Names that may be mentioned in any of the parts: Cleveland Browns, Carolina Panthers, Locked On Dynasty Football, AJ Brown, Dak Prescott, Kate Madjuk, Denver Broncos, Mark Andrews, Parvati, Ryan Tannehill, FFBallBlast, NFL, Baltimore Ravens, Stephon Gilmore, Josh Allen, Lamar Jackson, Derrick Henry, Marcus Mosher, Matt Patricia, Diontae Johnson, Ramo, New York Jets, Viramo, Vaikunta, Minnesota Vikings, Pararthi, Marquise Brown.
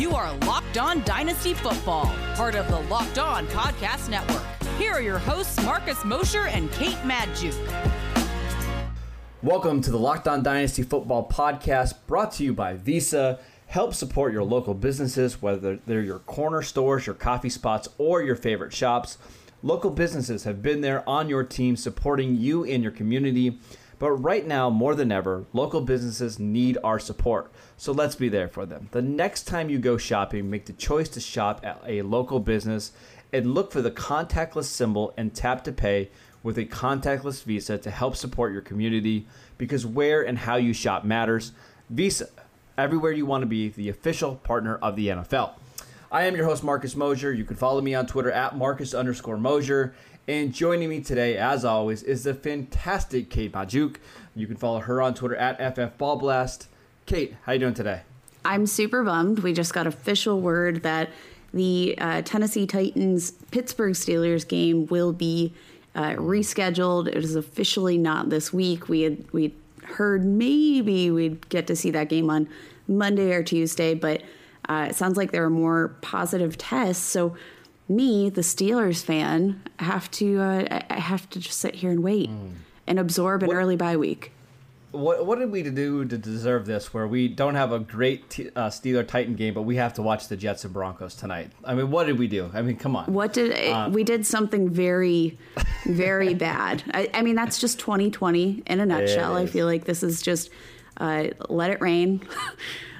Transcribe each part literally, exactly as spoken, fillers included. You are Locked On Dynasty Football, part of the Locked On Podcast Network. Here are your hosts, Marcus Mosher and Kate Madjuk. Welcome to the Locked On Dynasty Football podcast, brought to you by Visa. Help support your local businesses, whether they're your corner stores, your coffee spots, or your favorite shops. Local businesses have been there on your team, supporting you and your community. But right now, more than ever, local businesses need our support. So let's be there for them. The next time you go shopping, make the choice to shop at a local business and look for the contactless symbol and tap to pay with a contactless Visa to help support your community, because where and how you shop matters. Visa, everywhere you want to be, the official partner of the N F L. I am your host, Marcus Mosher. You can follow me on Twitter at Marcus underscore Mosher. And joining me today, as always, is the fantastic Kate Madjuk. You can follow her on Twitter at F F Ball Blast. Kate, how you doing today? I'm super bummed. We just got official word that the uh, Tennessee Titans Pittsburgh Steelers game will be uh, rescheduled. It is officially not this week. We had we heard maybe we'd get to see that game on Monday or Tuesday, but Uh, it sounds like there are more positive tests. So me, the Steelers fan, have to uh, I have to just sit here and wait mm. and absorb an what, early bye week. What what did we do to deserve this, where we don't have a great t- uh, Steeler-Titan game, but we have to watch the Jets and Broncos tonight? I mean, what did we do? I mean, come on. What did um, we did something very, very bad. I, I mean, that's just twenty twenty in a nutshell. I feel like this is just uh, let it rain.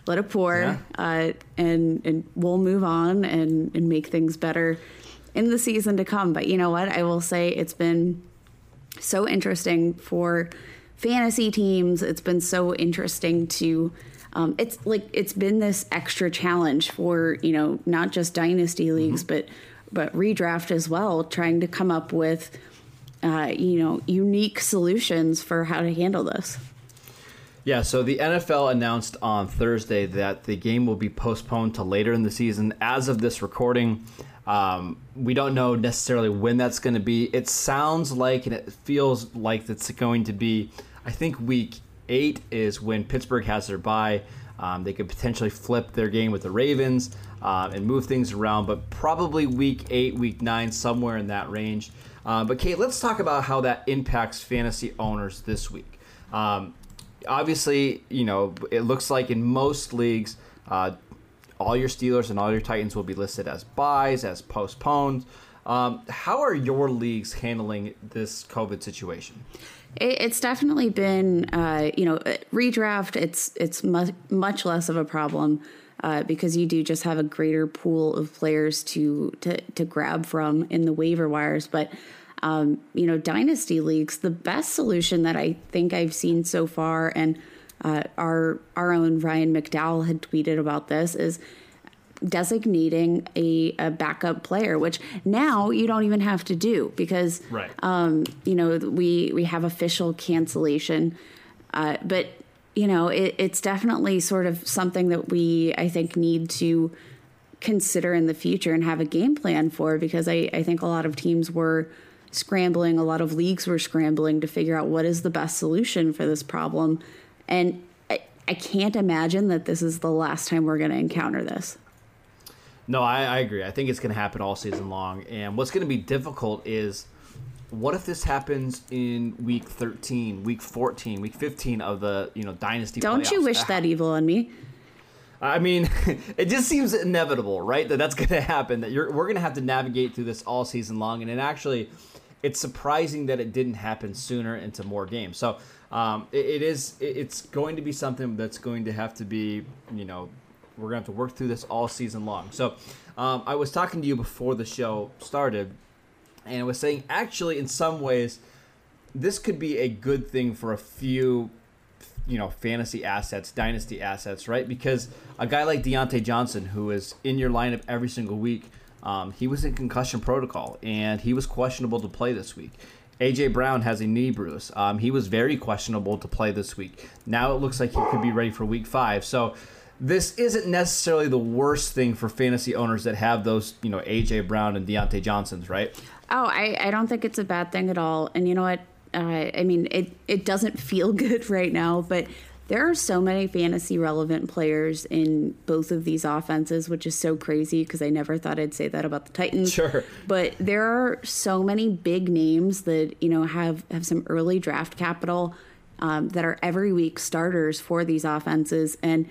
Let it pour, yeah. uh, and and we'll move on and, and make things better in the season to come. But you know what? I will say it's been so interesting for fantasy teams. It's been so interesting to um, it's like it's been this extra challenge for, you know, not just dynasty leagues, mm-hmm. but but redraft as well, trying to come up with, uh, you know, unique solutions for how to handle this. Yeah, so the N F L announced on Thursday that the game will be postponed to later in the season. As of this recording, um, we don't know necessarily when that's going to be. It sounds like and it feels like it's going to be, I think, week eight is when Pittsburgh has their bye. Um, they could potentially flip their game with the Ravens uh, and move things around, but probably week eight, week nine, somewhere in that range. Uh, but, Kate, let's talk about how that impacts fantasy owners this week. Um Obviously, you know, it looks like in most leagues, uh, all your Steelers and all your Titans will be listed as buys, as postponed. Um, how are your leagues handling this COVID situation? It's definitely been, uh, you know, redraft. It's it's much, much less of a problem uh, because you do just have a greater pool of players to to, to grab from in the waiver wires. But Um, you know, dynasty leagues, the best solution that I think I've seen so far, and uh, our our own Ryan McDowell had tweeted about this, is designating a, a backup player, which now you don't even have to do because, right. um, you know, we, we have official cancellation. Uh, but, you know, it, it's definitely sort of something that we, I think, need to consider in the future and have a game plan for, because I, I think a lot of teams were scrambling, a lot of leagues were scrambling to figure out what is the best solution for this problem. And I, I can't imagine that this is the last time we're going to encounter this. No, I, I agree. I think it's going to happen all season long. And what's going to be difficult is, what if this happens in week thirteen, week fourteen, week fifteen of the, you know, dynasty Don't playoffs? You wish that evil on me. I mean, it just seems inevitable, right? That that's going to happen, that you're, we're going to have to navigate through this all season long. And it actually, it's surprising that it didn't happen sooner into more games. So um, it, it is, it, it's going to be something that's going to have to be, you know, we're going to have to work through this all season long. So um, I was talking to you before the show started, and I was saying, actually, in some ways, this could be a good thing for a few you know, fantasy assets, dynasty assets, right? Because a guy like Diontae Johnson, who is in your lineup every single week, um, he was in concussion protocol, and he was questionable to play this week. A J Brown has a knee bruise. Um, he was very questionable to play this week. Now it looks like he could be ready for week five. So this isn't necessarily the worst thing for fantasy owners that have those, you know, A J Brown and Diontae Johnsons, right? Oh, I, I don't think it's a bad thing at all. And you know what? Uh, I mean, it, it doesn't feel good right now, but There are so many fantasy relevant players in both of these offenses, which is so crazy because I never thought I'd say that about the Titans. Sure. But there are so many big names that, you know, have, have some early draft capital um, that are every week starters for these offenses. And,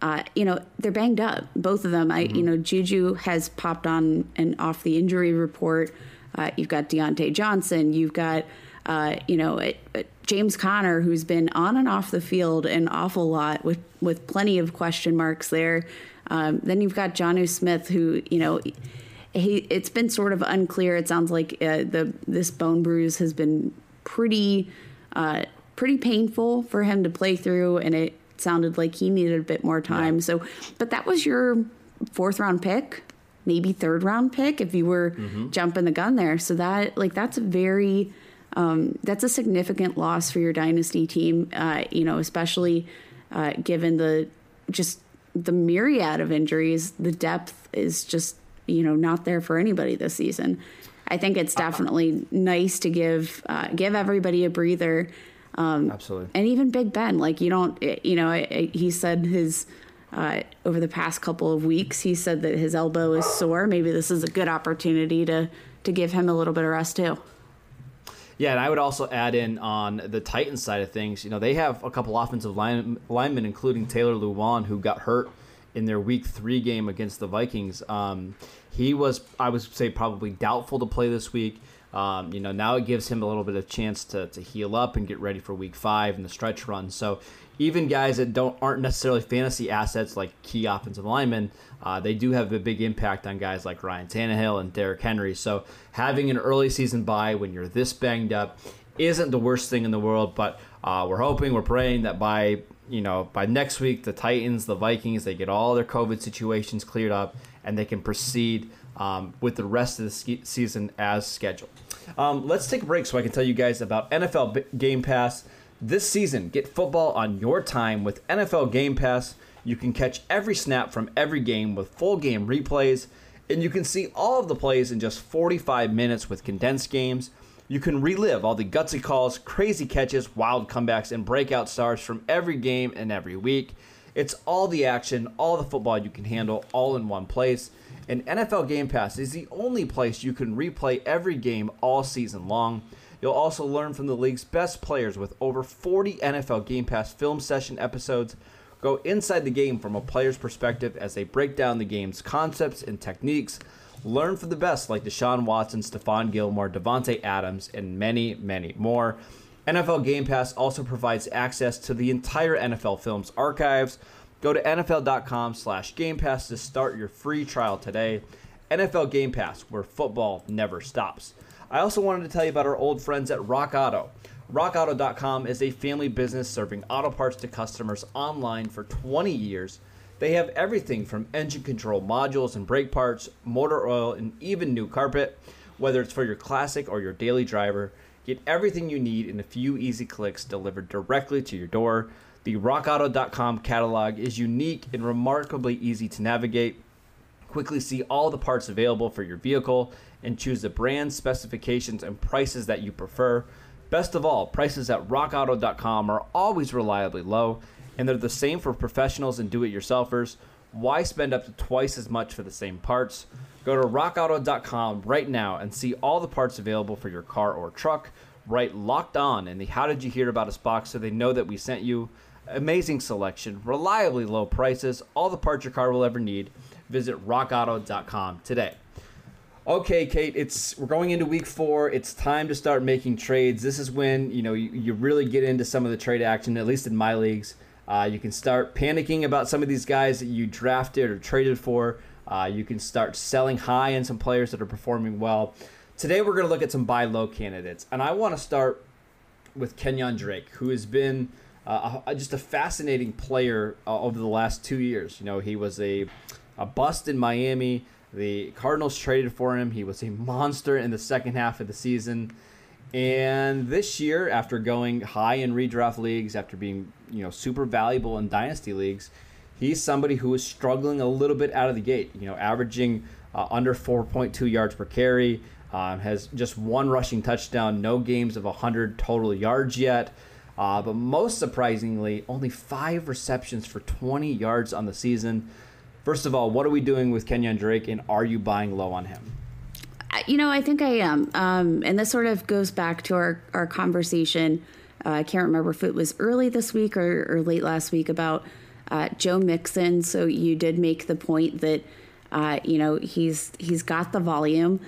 uh, you know, they're banged up, both of them. I, mm-hmm. You know, Juju has popped on and off the injury report. Uh, you've got Diontae Johnson. You've got, uh, you know, it, it, James Conner, who's been on and off the field an awful lot with, with plenty of question marks there. Um, then you've got Jonnu Smith, who, you know, he it's been sort of unclear. It sounds like uh, the this bone bruise has been pretty, uh, pretty painful for him to play through, and it sounded like he needed a bit more time. Yeah. So, but that was your fourth round pick, maybe third round pick if you were mm-hmm. jumping the gun there. So that, like, that's a very... Um, that's a significant loss for your dynasty team, uh, you know, especially uh, given the just the myriad of injuries. The depth is just, you know, not there for anybody this season. I think it's definitely nice to give uh, give everybody a breather. Um, Absolutely. And even Big Ben, like you don't, you know, I, I, he said his uh, over the past couple of weeks, he said that his elbow is sore. Maybe this is a good opportunity to to give him a little bit of rest, too. Yeah, and I would also add in on the Titans side of things. You know, they have a couple offensive line, linemen, including Taylor Lewan, who got hurt in their Week Three game against the Vikings. Um, he was, I would say, probably doubtful to play this week. Um, you know, now it gives him a little bit of chance to to heal up and get ready for Week Five and the stretch run. So even guys that don't aren't necessarily fantasy assets like key offensive linemen, uh, they do have a big impact on guys like Ryan Tannehill and Derrick Henry. So having an early season bye when you're this banged up isn't the worst thing in the world. But uh, we're hoping, we're praying that by you know by next week the Titans, the Vikings, they get all their COVID situations cleared up and they can proceed um, with the rest of the ske- season as scheduled. Um, let's take a break so I can tell you guys about N F L Game Pass. This season, get football on your time with N F L Game Pass. You can catch every snap from every game with full game replays, and you can see all of the plays in just forty-five minutes with condensed games. You can relive all the gutsy calls, crazy catches, wild comebacks, and breakout stars from every game and every week. It's all the action, all the football you can handle, all in one place. And N F L Game Pass is the only place you can replay every game all season long. You'll also learn from the league's best players with over forty N F L Game Pass film session episodes. Go inside the game from a player's perspective as they break down the game's concepts and techniques. Learn from the best like Deshaun Watson, Stephon Gilmore, Devontae Adams, and many, many more. N F L Game Pass also provides access to the entire N F L Films archives. Go to N F L dot com slash Game Pass to start your free trial today. N F L Game Pass, where football never stops. I also wanted to tell you about our old friends at Rock Auto. rock auto dot com is a family business serving auto parts to customers online for twenty years. They have everything from engine control modules and brake parts, motor oil, and even new carpet. Whether it's for your classic or your daily driver, get everything you need in a few easy clicks delivered directly to your door. The rock auto dot com catalog is unique and remarkably easy to navigate. Quickly see all the parts available for your vehicle and choose the brand, specifications, and prices that you prefer. Best of all, prices at rock auto dot com are always reliably low, and they're the same for professionals and do-it-yourselfers. Why spend up to twice as much for the same parts? Go to rock auto dot com right now and see all the parts available for your car or truck. Write Locked On in the How Did You Hear About Us box so they know that we sent you. Amazing selection, reliably low prices, all the parts your car will ever need. Visit rock auto dot com today. Okay, Kate, it's we're going into week four. It's time to start making trades. This is when you know you, you really get into some of the trade action, at least in my leagues. Uh, you can start panicking about some of these guys that you drafted or traded for. Uh, you can start selling high in some players that are performing well. Today we're going to look at some buy low candidates, and I want to start with Kenyan Drake, who has been uh, a, just a fascinating player uh, over the last two years. You know, he was a a bust in Miami. The Cardinals traded for him. He was a monster in the second half of the season. And this year, after going high in redraft leagues, after being, you know, super valuable in dynasty leagues, he's somebody who is struggling a little bit out of the gate, you know, averaging uh, under four point two yards per carry, um, has just one rushing touchdown, no games of one hundred total yards yet. Uh, but most surprisingly, only five receptions for twenty yards on the season. First of all, what are we doing with Kenyan Drake, and are you buying low on him? You know, I think I am. Um, and this sort of goes back to our, our conversation. Uh, I can't remember if it was early this week or, or late last week about uh, Joe Mixon. So you did make the point that, uh, you know, he's he's got the volume.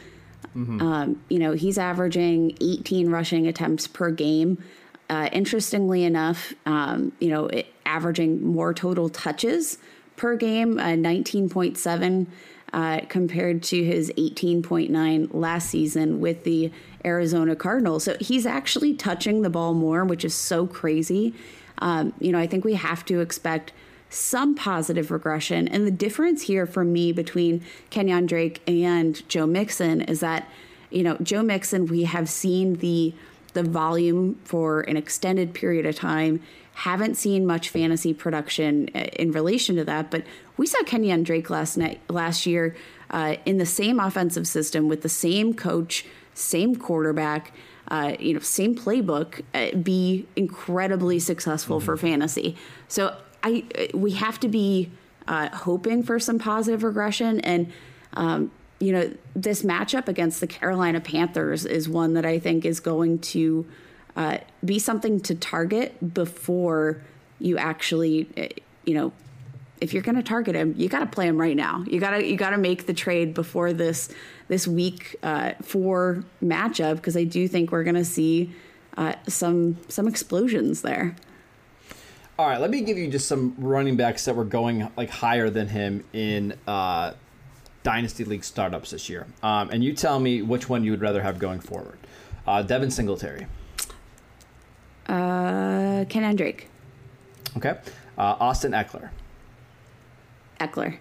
Mm-hmm. Um, you know, he's averaging eighteen rushing attempts per game. Uh, interestingly enough, um, you know, it, averaging more total touches per game, uh, nineteen point seven uh, compared to his eighteen point nine last season with the Arizona Cardinals. So he's actually touching the ball more, which is so crazy. Um, you know, I think we have to expect some positive regression. And the difference here for me between Kenyan Drake and Joe Mixon is that, you know, Joe Mixon, we have seen the the volume for an extended period of time, haven't seen much fantasy production in relation to that. But we saw Kenyan Drake last night, last year uh, in the same offensive system with the same coach, same quarterback, uh, you know, same playbook, uh, be incredibly successful mm-hmm. for fantasy. So I we have to be uh, hoping for some positive regression. And, um, you know, this matchup against the Carolina Panthers is one that I think is going to uh, be something to target before you actually, you know, if you're going to target him, you got to play him right now. You got to you got to make the trade before this this week uh, four matchup, because I do think we're going to see uh, some some explosions there. All right, let me give you just some running backs that were going like higher than him in uh, Dynasty League startups this year. Um, and you tell me which one you would rather have going forward. Uh, Devin Singletary. Uh, Kenyan Drake. Okay. Uh, Austin Eckler. Eckler.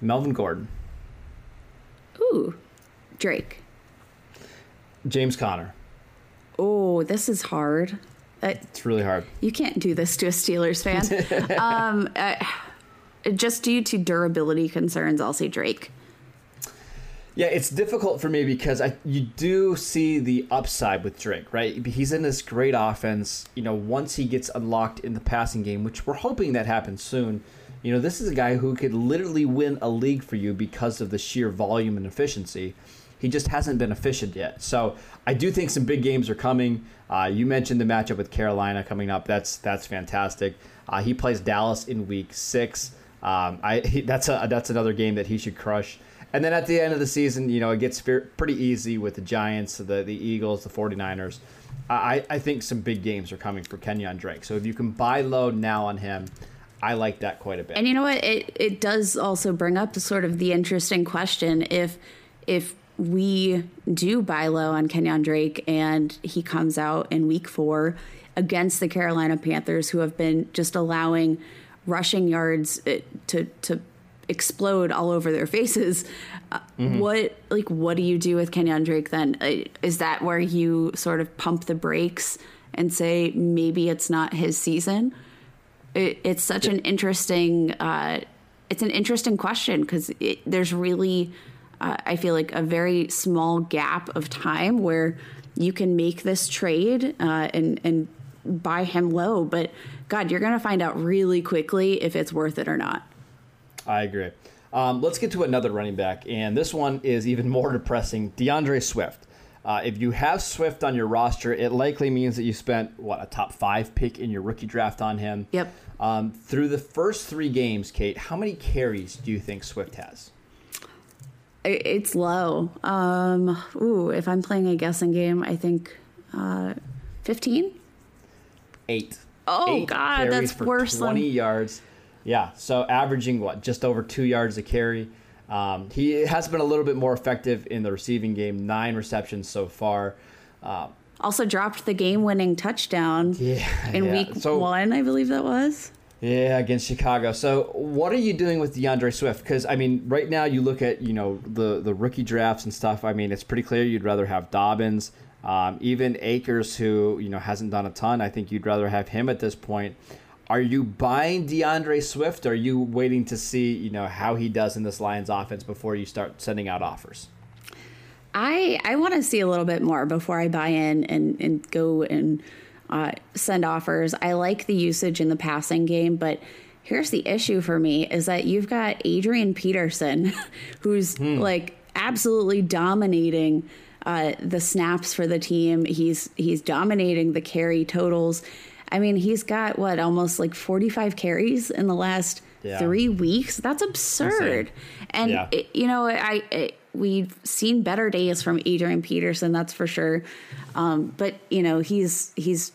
Melvin Gordon. Ooh, Drake. James Conner. Oh, this is hard. Uh, it's really hard. You can't do this to a Steelers fan. um, uh, just due to durability concerns, I'll say Drake. Yeah, it's difficult for me because I, you do see the upside with Drake, right? He's in this great offense. You know, once he gets unlocked in the passing game, which we're hoping that happens soon, you know, this is a guy who could literally win a league for you because of the sheer volume and efficiency. He just hasn't been efficient yet. So I do think some big games are coming. Uh, you mentioned the matchup with Carolina coming up. That's that's fantastic. Uh, he plays Dallas in week six. Um, I he, that's a that's another game that he should crush. And then at the end of the season, you know, it gets pretty easy with the Giants, the, the Eagles, the 49ers. I, I think some big games are coming for Kenyan Drake. So if you can buy low now on him, I like that quite a bit. And you know what? It, it does also bring up sort of the interesting question. If if we do buy low on Kenyan Drake and he comes out in week four against the Carolina Panthers, who have been just allowing rushing yards to to explode all over their faces. Mm-hmm. What like what do you do with Kenyan Drake then? Is that where you sort of pump the brakes and say maybe it's not his season? It, it's such yeah. an interesting uh, it's an interesting question because there's really. Uh, I feel like a very small gap of time where you can make this trade uh, and, and buy him low. But, God, you're going to find out really quickly if it's worth it or not. I agree. Um, let's get to another running back. And this one is even more depressing. DeAndre Swift. Uh, if you have Swift on your roster, it likely means that you spent, what, a top five pick in your rookie draft on him. Yep. Um, through the first three games, Kate, how many carries do you think Swift has? It's low. Um, ooh, if I'm playing a guessing game, I think uh, fifteen? Eight. Oh, Eight God, that's worse than twenty yards. Yeah, so averaging, what, just over two yards a carry. Um, he has been a little bit more effective in the receiving game, nine receptions so far. Um, also dropped the game-winning touchdown yeah, in yeah. week so, one, I believe that was. Yeah, against Chicago. So what are you doing with DeAndre Swift? Because, I mean, right now you look at, you know, the, the rookie drafts and stuff. I mean, it's pretty clear you'd rather have Dobbins, um, even Akers, who, you know, hasn't done a ton. I think you'd rather have him at this point. Are you buying DeAndre Swift? Or are you waiting to see, you know, how he does in this Lions offense before you start sending out offers? I I want to see a little bit more before I buy in and, and go and uh, send offers. I like the usage in the passing game, but here's the issue for me is that you've got Adrian Peterson, who's mm. like absolutely dominating uh, the snaps for the team. He's he's dominating the carry totals. I mean, he's got, what, almost like forty-five carries in the last yeah. three weeks. That's absurd. Insane. And, yeah. it, you know, I it, we've seen better days from Adrian Peterson, that's for sure. Um, but, you know, he's he's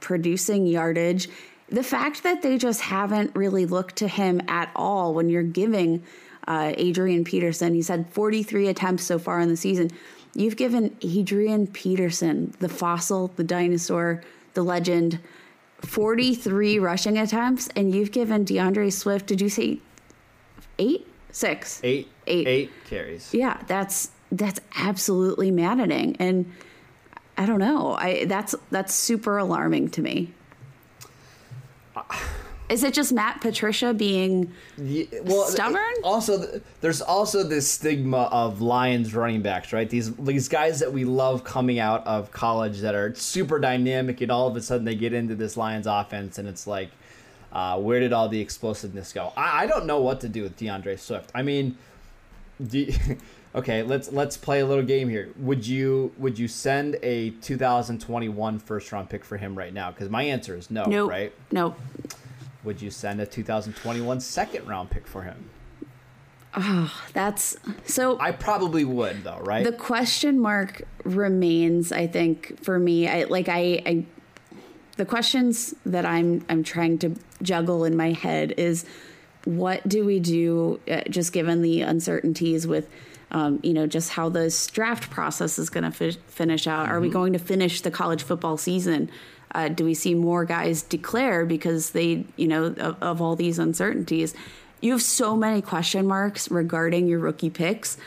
producing yardage. The fact that they just haven't really looked to him at all when you're giving uh, Adrian Peterson, he's had forty-three attempts so far in the season. You've given Adrian Peterson, the fossil, the dinosaur, the legend, forty-three rushing attempts, and you've given DeAndre Swift, did you say eight? Six. Eight. Eight. Eight carries. Yeah, that's that's absolutely maddening. And I don't know. I that's that's super alarming to me. Is it just Matt Patricia being yeah, well, stubborn? Also, there's also this stigma of Lions running backs, right? These these guys that we love coming out of college that are super dynamic, and all of a sudden they get into this Lions offense, and it's like, uh, where did all the explosiveness go? I, I don't know what to do with DeAndre Swift. I mean, do, okay, let's let's play a little game here. Would you would you send a two thousand twenty-one first round pick for him right now? Because my answer is no. Nope. Right? No. Nope. Would you send a two thousand twenty-one second round pick for him? Oh, that's so. I probably would, though, right? The question mark remains, I think, for me. I like I, I the questions that I'm I'm trying to juggle in my head is, what do we do? Uh, just given the uncertainties with, um, you know, just how this draft process is going to fi- finish out. Mm-hmm. Are we going to finish the college football season? Uh, do we see more guys declare because they, you know, of, of all these uncertainties? You have so many question marks regarding your rookie picks.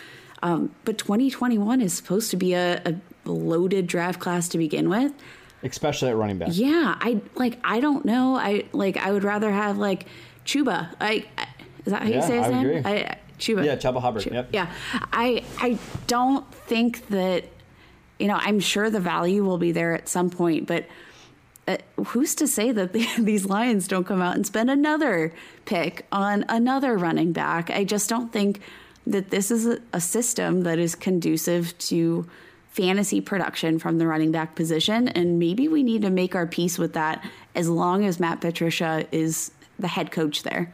Um, but twenty twenty-one is supposed to be a, a loaded draft class to begin with. Especially at running back. Yeah. I like, I don't know. I like, I would rather have like Chuba. I, I is that how yeah, you say his I name? Agree. I, Chuba. Yeah. Chuba Hubbard. Chuba. Yep. Yeah. I, I don't think that, you know, I'm sure the value will be there at some point, but Uh, who's to say that the, these Lions don't come out and spend another pick on another running back? I just don't think that this is a, a system that is conducive to fantasy production from the running back position. And maybe we need to make our peace with that as long as Matt Patricia is the head coach there.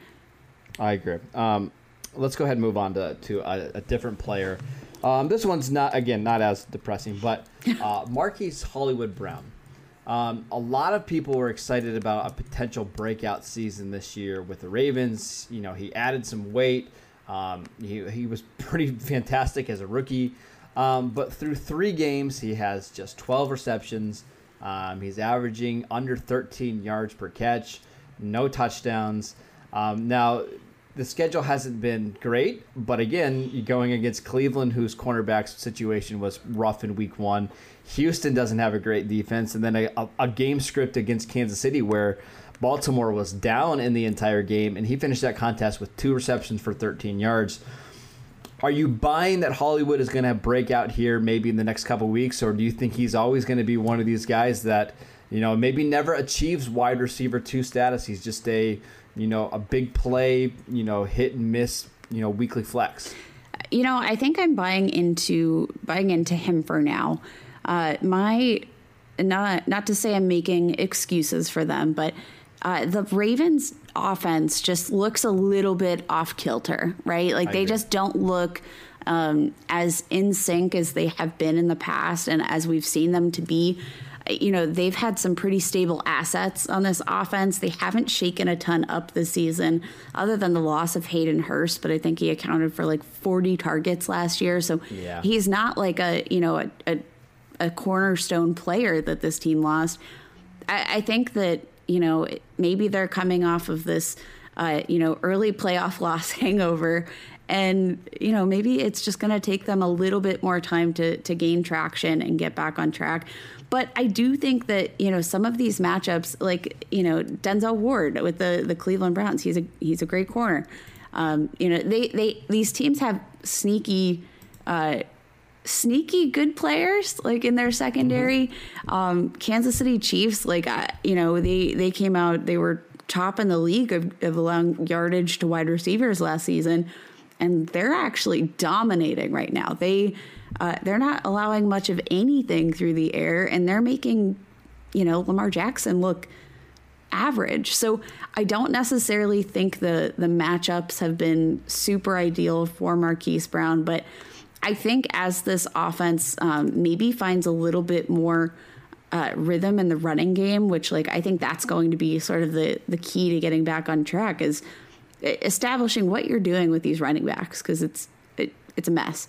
I agree. Um, let's go ahead and move on to, to a, a different player. Um, this one's not, again, not as depressing, but uh, Marquise Hollywood Brown. Um, a lot of people were excited about a potential breakout season this year with the Ravens. You know, he added some weight. Um, he, he was pretty fantastic as a rookie. Um, but through three games, he has just twelve receptions. Um, he's averaging under thirteen yards per catch, no touchdowns. Um, now, the schedule hasn't been great, but again, going against Cleveland, whose cornerback situation was rough in week one. Houston doesn't have a great defense. And then a, a, a game script against Kansas City where Baltimore was down in the entire game, and he finished that contest with two receptions for thirteen yards. Are you buying that Hollywood is going to break out here maybe in the next couple of weeks, or do you think he's always going to be one of these guys that, you know, maybe never achieves wide receiver two status? He's just a, you know, a big play, you know, hit and miss, you know, weekly flex. You know, I think I'm buying into buying into him for now. Uh, my not not to say I'm making excuses for them, but uh, the Ravens offense just looks a little bit off kilter, right? Like I they agree. Just don't look um, as in sync as they have been in the past, and as we've seen them to be. You know, they've had some pretty stable assets on this offense. They haven't shaken a ton up this season other than the loss of Hayden Hurst, but I think he accounted for like forty targets last year. So yeah. he's not like a, you know, a, a, a cornerstone player that this team lost. I, I think that, you know, maybe they're coming off of this, uh, you know, early playoff loss hangover. And, you know, maybe it's just going to take them a little bit more time to to gain traction and get back on track. But I do think that, you know, some of these matchups, like, you know, Denzel Ward with the, the Cleveland Browns, he's a he's a great corner. Um, you know, they, they these teams have sneaky uh, sneaky good players, like, in their secondary. Mm-hmm. Um, Kansas City Chiefs, like, uh, you know, they, they came out, they were top in the league of, of allowing yardage to wide receivers last season, and they're actually dominating right now. They, uh, they're not allowing much of anything through the air, and they're making, you know, Lamar Jackson look average. So I don't necessarily think the, the matchups have been super ideal for Marquise Brown, but I think as this offense um, maybe finds a little bit more uh, rhythm in the running game, which, like, I think that's going to be sort of the, the key to getting back on track, is establishing what you're doing with these running backs, because it's it, it's a mess.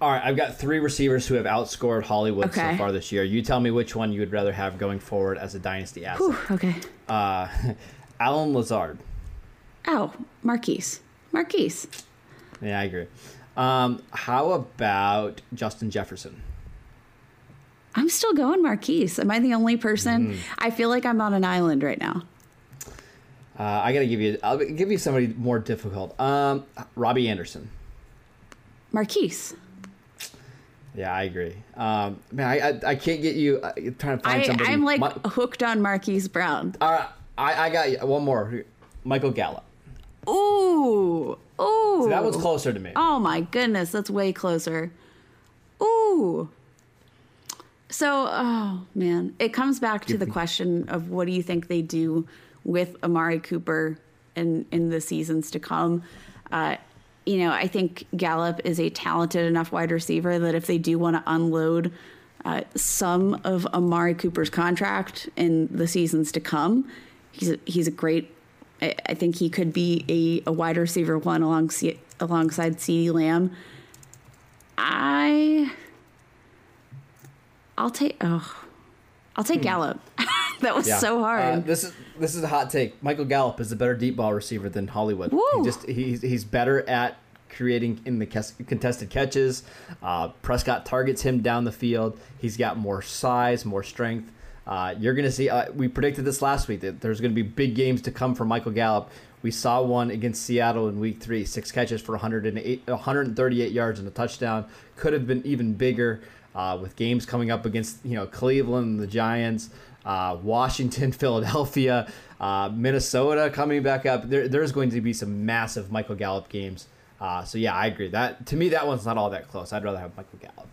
All right, I've got three receivers who have outscored Hollywood okay. so far this year. You tell me which one you would rather have going forward as a dynasty asset. Whew, okay. Uh, Allen Lazard. Oh, Marquise. Marquise. Yeah, I agree. Um, how about Justin Jefferson? I'm still going Marquise. Am I the only person? Mm. I feel like I'm on an island right now. Uh, I got to give you, I'll give you somebody more difficult. Um, Robbie Anderson. Marquise. Yeah, I agree. Um, man, I, I I can't get you I'm trying to find I, somebody. I'm like My, hooked on Marquise Brown. All right, I I got you. One more, Michael Gallup. Ooh, ooh. So that one's closer to me. Oh my goodness, that's way closer. Ooh. So, oh man, it comes back to the question of what do you think they do with Amari Cooper in in the seasons to come. Uh, You know, I think Gallup is a talented enough wide receiver that if they do want to unload uh, some of Amari Cooper's contract in the seasons to come, he's a, he's a great. I, I think he could be a, a wide receiver one along C, alongside CeeDee Lamb. I, I'll take. Oh, I'll take hmm. Gallup. That was yeah. so hard. Uh, this is this is a hot take. Michael Gallup is a better deep ball receiver than Hollywood. Woo. He just he's he's better at creating in the contested catches. Uh, Prescott targets him down the field. He's got more size, more strength. Uh, you're gonna see. Uh, we predicted this last week that there's gonna be big games to come from Michael Gallup. We saw one against Seattle in week three, six catches for one hundred eight, one hundred thirty-eight yards and a touchdown. Could have been even bigger uh, with games coming up against you know Cleveland, the Giants. Uh, Washington, Philadelphia, uh, Minnesota coming back up. There, there's going to be some massive Michael Gallup games. Uh, so, yeah, I agree. That to me, that one's not all that close. I'd rather have Michael Gallup.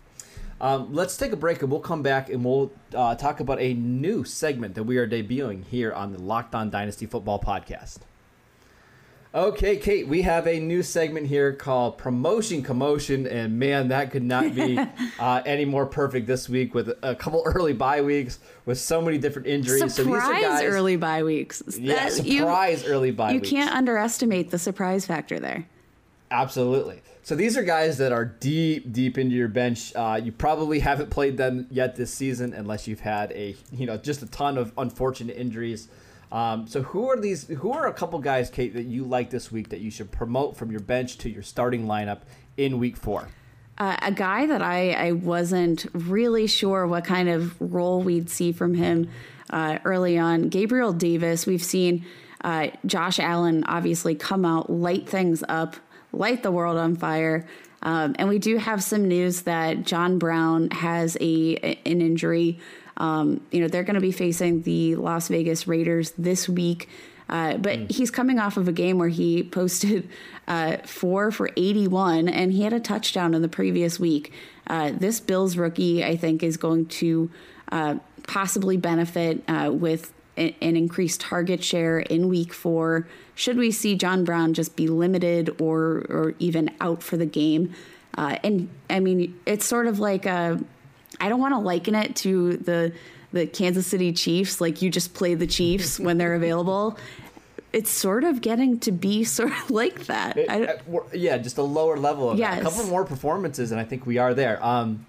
Um, let's take a break, and we'll come back, and we'll uh, talk about a new segment that we are debuting here on the Locked On Dynasty Football podcast. Okay, Kate, we have a new segment here called Promotion Commotion, and man, that could not be uh, any more perfect this week with a couple early bye weeks with so many different injuries. Surprise so these are guys, early bye weeks. Yeah, that, surprise you, early bye you weeks. You can't underestimate the surprise factor there. Absolutely. So these are guys that are deep, deep into your bench. Uh, you probably haven't played them yet this season unless you've had a, you know, just a ton of unfortunate injuries. Um, so who are these? Who are a couple guys, Kate, that you like this week that you should promote from your bench to your starting lineup in week four? Uh, a guy that I, I wasn't really sure what kind of role we'd see from him uh, early on, Gabriel Davis. We've seen uh, Josh Allen obviously come out, light things up, light the world on fire. Um, and we do have some news that John Brown has a an injury. Um, you know, they're going to be facing the Las Vegas Raiders this week, uh, but mm. he's coming off of a game where he posted uh, four for eighty-one, and he had a touchdown in the previous week. Uh, this Bills rookie, I think, is going to uh, possibly benefit uh, with a- an increased target share in week four. Should we see John Brown just be limited or, or even out for the game? Uh, and I mean, it's sort of like a I don't want to liken it to the the Kansas City Chiefs, like you just play the Chiefs when they're available. It's sort of getting to be sort of like that. It, I, yeah, just a lower level of yes. that. A couple more performances, and I think we are there. Um,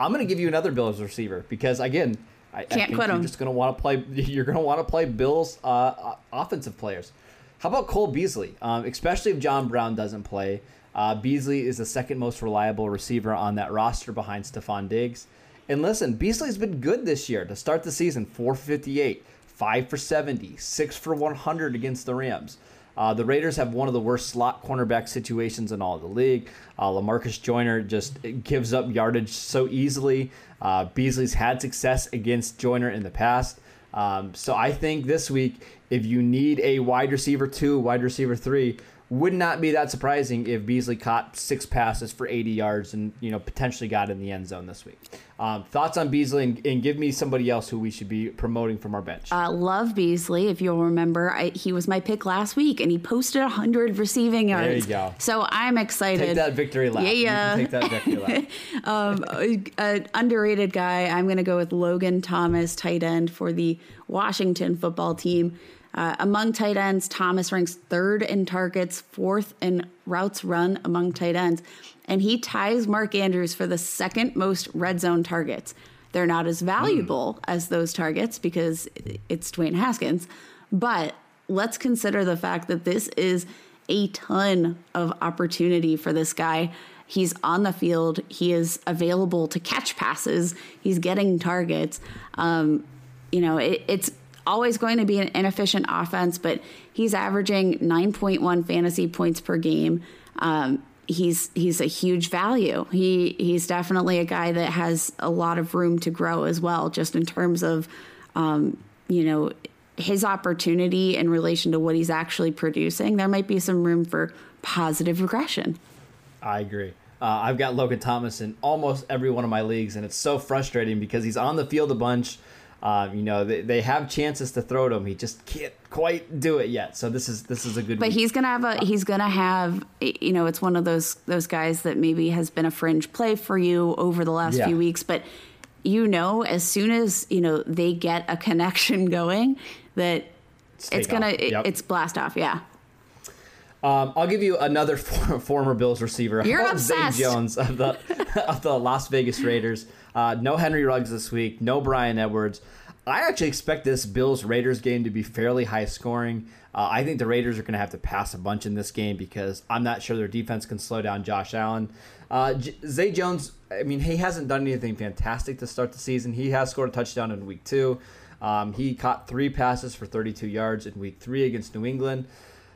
I'm going to give you another Bills receiver because, again, I, Can't I think quit you're him. just going to want to play. You're going to want to play Bills uh, offensive players. How about Cole Beasley, um, especially if John Brown doesn't play? Uh, Beasley is the second most reliable receiver on that roster behind Stephon Diggs. And listen, Beasley's been good this year to start the season. Four for fifty-eight, five for seventy, six for one hundred against the Rams. Uh, the Raiders have one of the worst slot cornerback situations in all of the league. Uh, LaMarcus Joyner just gives up yardage so easily. Uh, Beasley's had success against Joyner in the past. Um, so I think this week, if you need a wide receiver two, wide receiver three, would not be that surprising if Beasley caught six passes for eighty yards and, you know, potentially got in the end zone this week. Um, thoughts on Beasley, and, and give me somebody else who we should be promoting from our bench. I uh, love Beasley. If you'll remember, I, he was my pick last week, and he posted one hundred receiving yards. There you go. So I'm excited. Take that victory lap. Yeah, yeah. You can take that victory lap. um, an underrated guy. I'm going to go with Logan Thomas, tight end for the Washington Football Team. Uh, among tight ends, Thomas ranks third in targets, fourth in routes run among tight ends, and he ties Mark Andrews for the second most red zone targets. They're not as valuable mm. as those targets because it's Dwayne Haskins, but let's consider the fact that this is a ton of opportunity for this guy. He's on the field. He is available to catch passes. He's getting targets. Um, you know, it, it's always going to be an inefficient offense, but he's averaging nine point one fantasy points per game. Um, he's he's a huge value. He he's definitely a guy that has a lot of room to grow as well, just in terms of, um, you know, his opportunity in relation to what he's actually producing. There might be some room for positive regression. I agree. Uh, I've got Logan Thomas in almost every one of my leagues, and it's so frustrating because he's on the field a bunch. Uh, you know, they, they have chances to throw to him. He just can't quite do it yet. So this is this is a good. But week. he's gonna have a he's gonna have you know it's one of those those guys that maybe has been a fringe play for you over the last yeah. few weeks. But you know, as soon as you know they get a connection going, that it's, it's gonna it, yep. it's blast off. Yeah. Um, I'll give you another for, former Bills receiver. You're obsessed. Zay Jones of the of the Las Vegas Raiders. Uh, no Henry Ruggs this week. No Bryan Edwards. I actually expect this Bills Raiders game to be fairly high scoring. Uh, I think the Raiders are going to have to pass a bunch in this game because I'm not sure their defense can slow down Josh Allen. Uh, J- Zay Jones. I mean, he hasn't done anything fantastic to start the season. He has scored a touchdown in week two. Um, he caught three passes for thirty-two yards in week three against New England.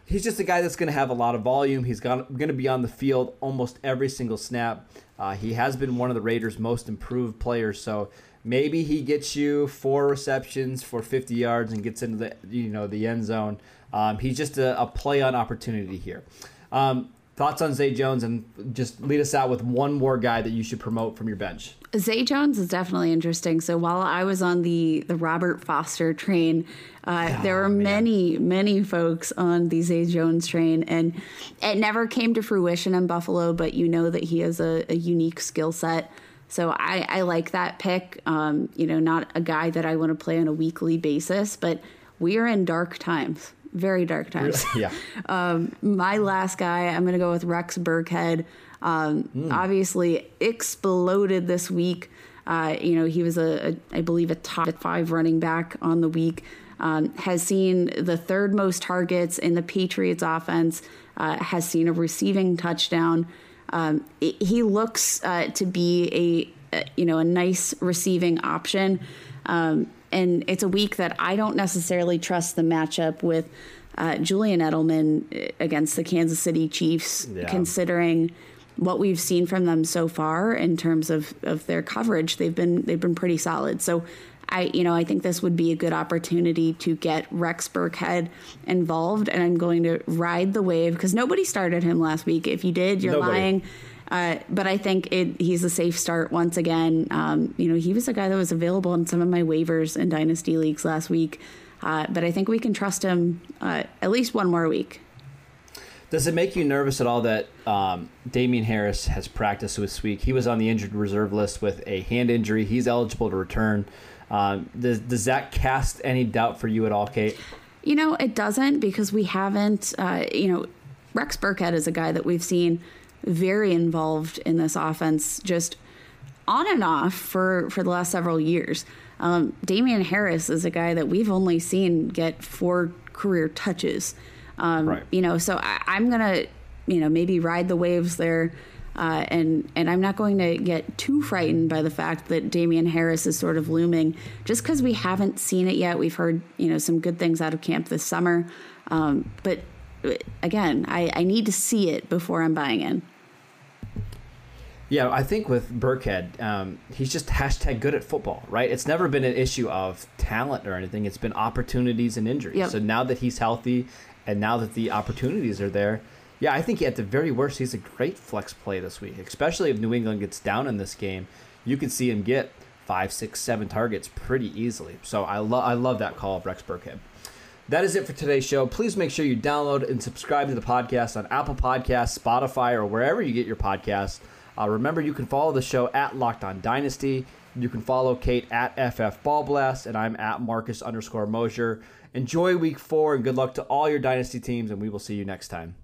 He's just a guy that's going to have a lot of volume. He's going to be on the field almost every single snap. Uh, he has been one of the Raiders' most improved players. So maybe he gets you four receptions for fifty yards and gets into the you know the end zone. Um, he's just a, a play on opportunity here. Um, thoughts on Zay Jones, and just lead us out with one more guy that you should promote from your bench. Zay Jones is definitely interesting. So while I was on the, the Robert Foster train, uh, oh, there were man. many, many folks on the Zay Jones train, and it never came to fruition in Buffalo, but you know that he has a, a unique skill set. So I, I like that pick. Um, you know, not a guy that I want to play on a weekly basis, but we are in dark times, very dark times. Yeah. um, my last guy, I'm going to go with Rex Burkhead. Um, mm. Obviously exploded this week. Uh, you know, he was, a, a, I believe, a top five running back on the week. Um, has seen the third most targets in the Patriots offense. Uh, has seen a receiving touchdown. Um, it, he looks uh, to be a, a, you know, a nice receiving option. Um, and it's a week that I don't necessarily trust the matchup with uh, Julian Edelman against the Kansas City Chiefs, yeah. considering what we've seen from them so far in terms of, of their coverage. They've been they've been pretty solid. So I you know I think this would be a good opportunity to get Rex Burkhead involved, and I'm going to ride the wave because nobody started him last week. If you did, you're nobody. lying. Uh, but I think it, he's a safe start once again. Um, you know, he was a guy that was available in some of my waivers in Dynasty Leagues last week. Uh, but I think we can trust him uh, at least one more week. Does it make you nervous at all that um, Damian Harris has practiced this week? He was on the injured reserve list with a hand injury. He's eligible to return. Um, does, does that cast any doubt for you at all, Kate? You know, it doesn't, because we haven't, uh, you know, Rex Burkhead is a guy that we've seen very involved in this offense just on and off for, for the last several years. Um, Damian Harris is a guy that we've only seen get four career touches. Um, right. You know, so I, I'm going to, you know, maybe ride the waves there. Uh, and, and I'm not going to get too frightened by the fact that Damian Harris is sort of looming just because we haven't seen it yet. We've heard, you know, some good things out of camp this summer. Um, but again, I, I need to see it before I'm buying in. Yeah, I think with Burkhead, um, he's just hashtag good at football, right? It's never been an issue of talent or anything. It's been opportunities and injuries. Yep. So now that he's healthy and now that the opportunities are there, yeah, I think at the very worst, he's a great flex play this week, especially if New England gets down in this game. You could see him get five, six, seven targets pretty easily. So I, lo- I love that call of Rex Burkhead. That is it for today's show. Please make sure you download and subscribe to the podcast on Apple Podcasts, Spotify, or wherever you get your podcasts. Uh, remember, you can follow the show at Locked On Dynasty. You can follow Kate at FFBallBlast, and I'm at Marcus underscore Mosher. Enjoy week four, and good luck to all your Dynasty teams, and we will see you next time.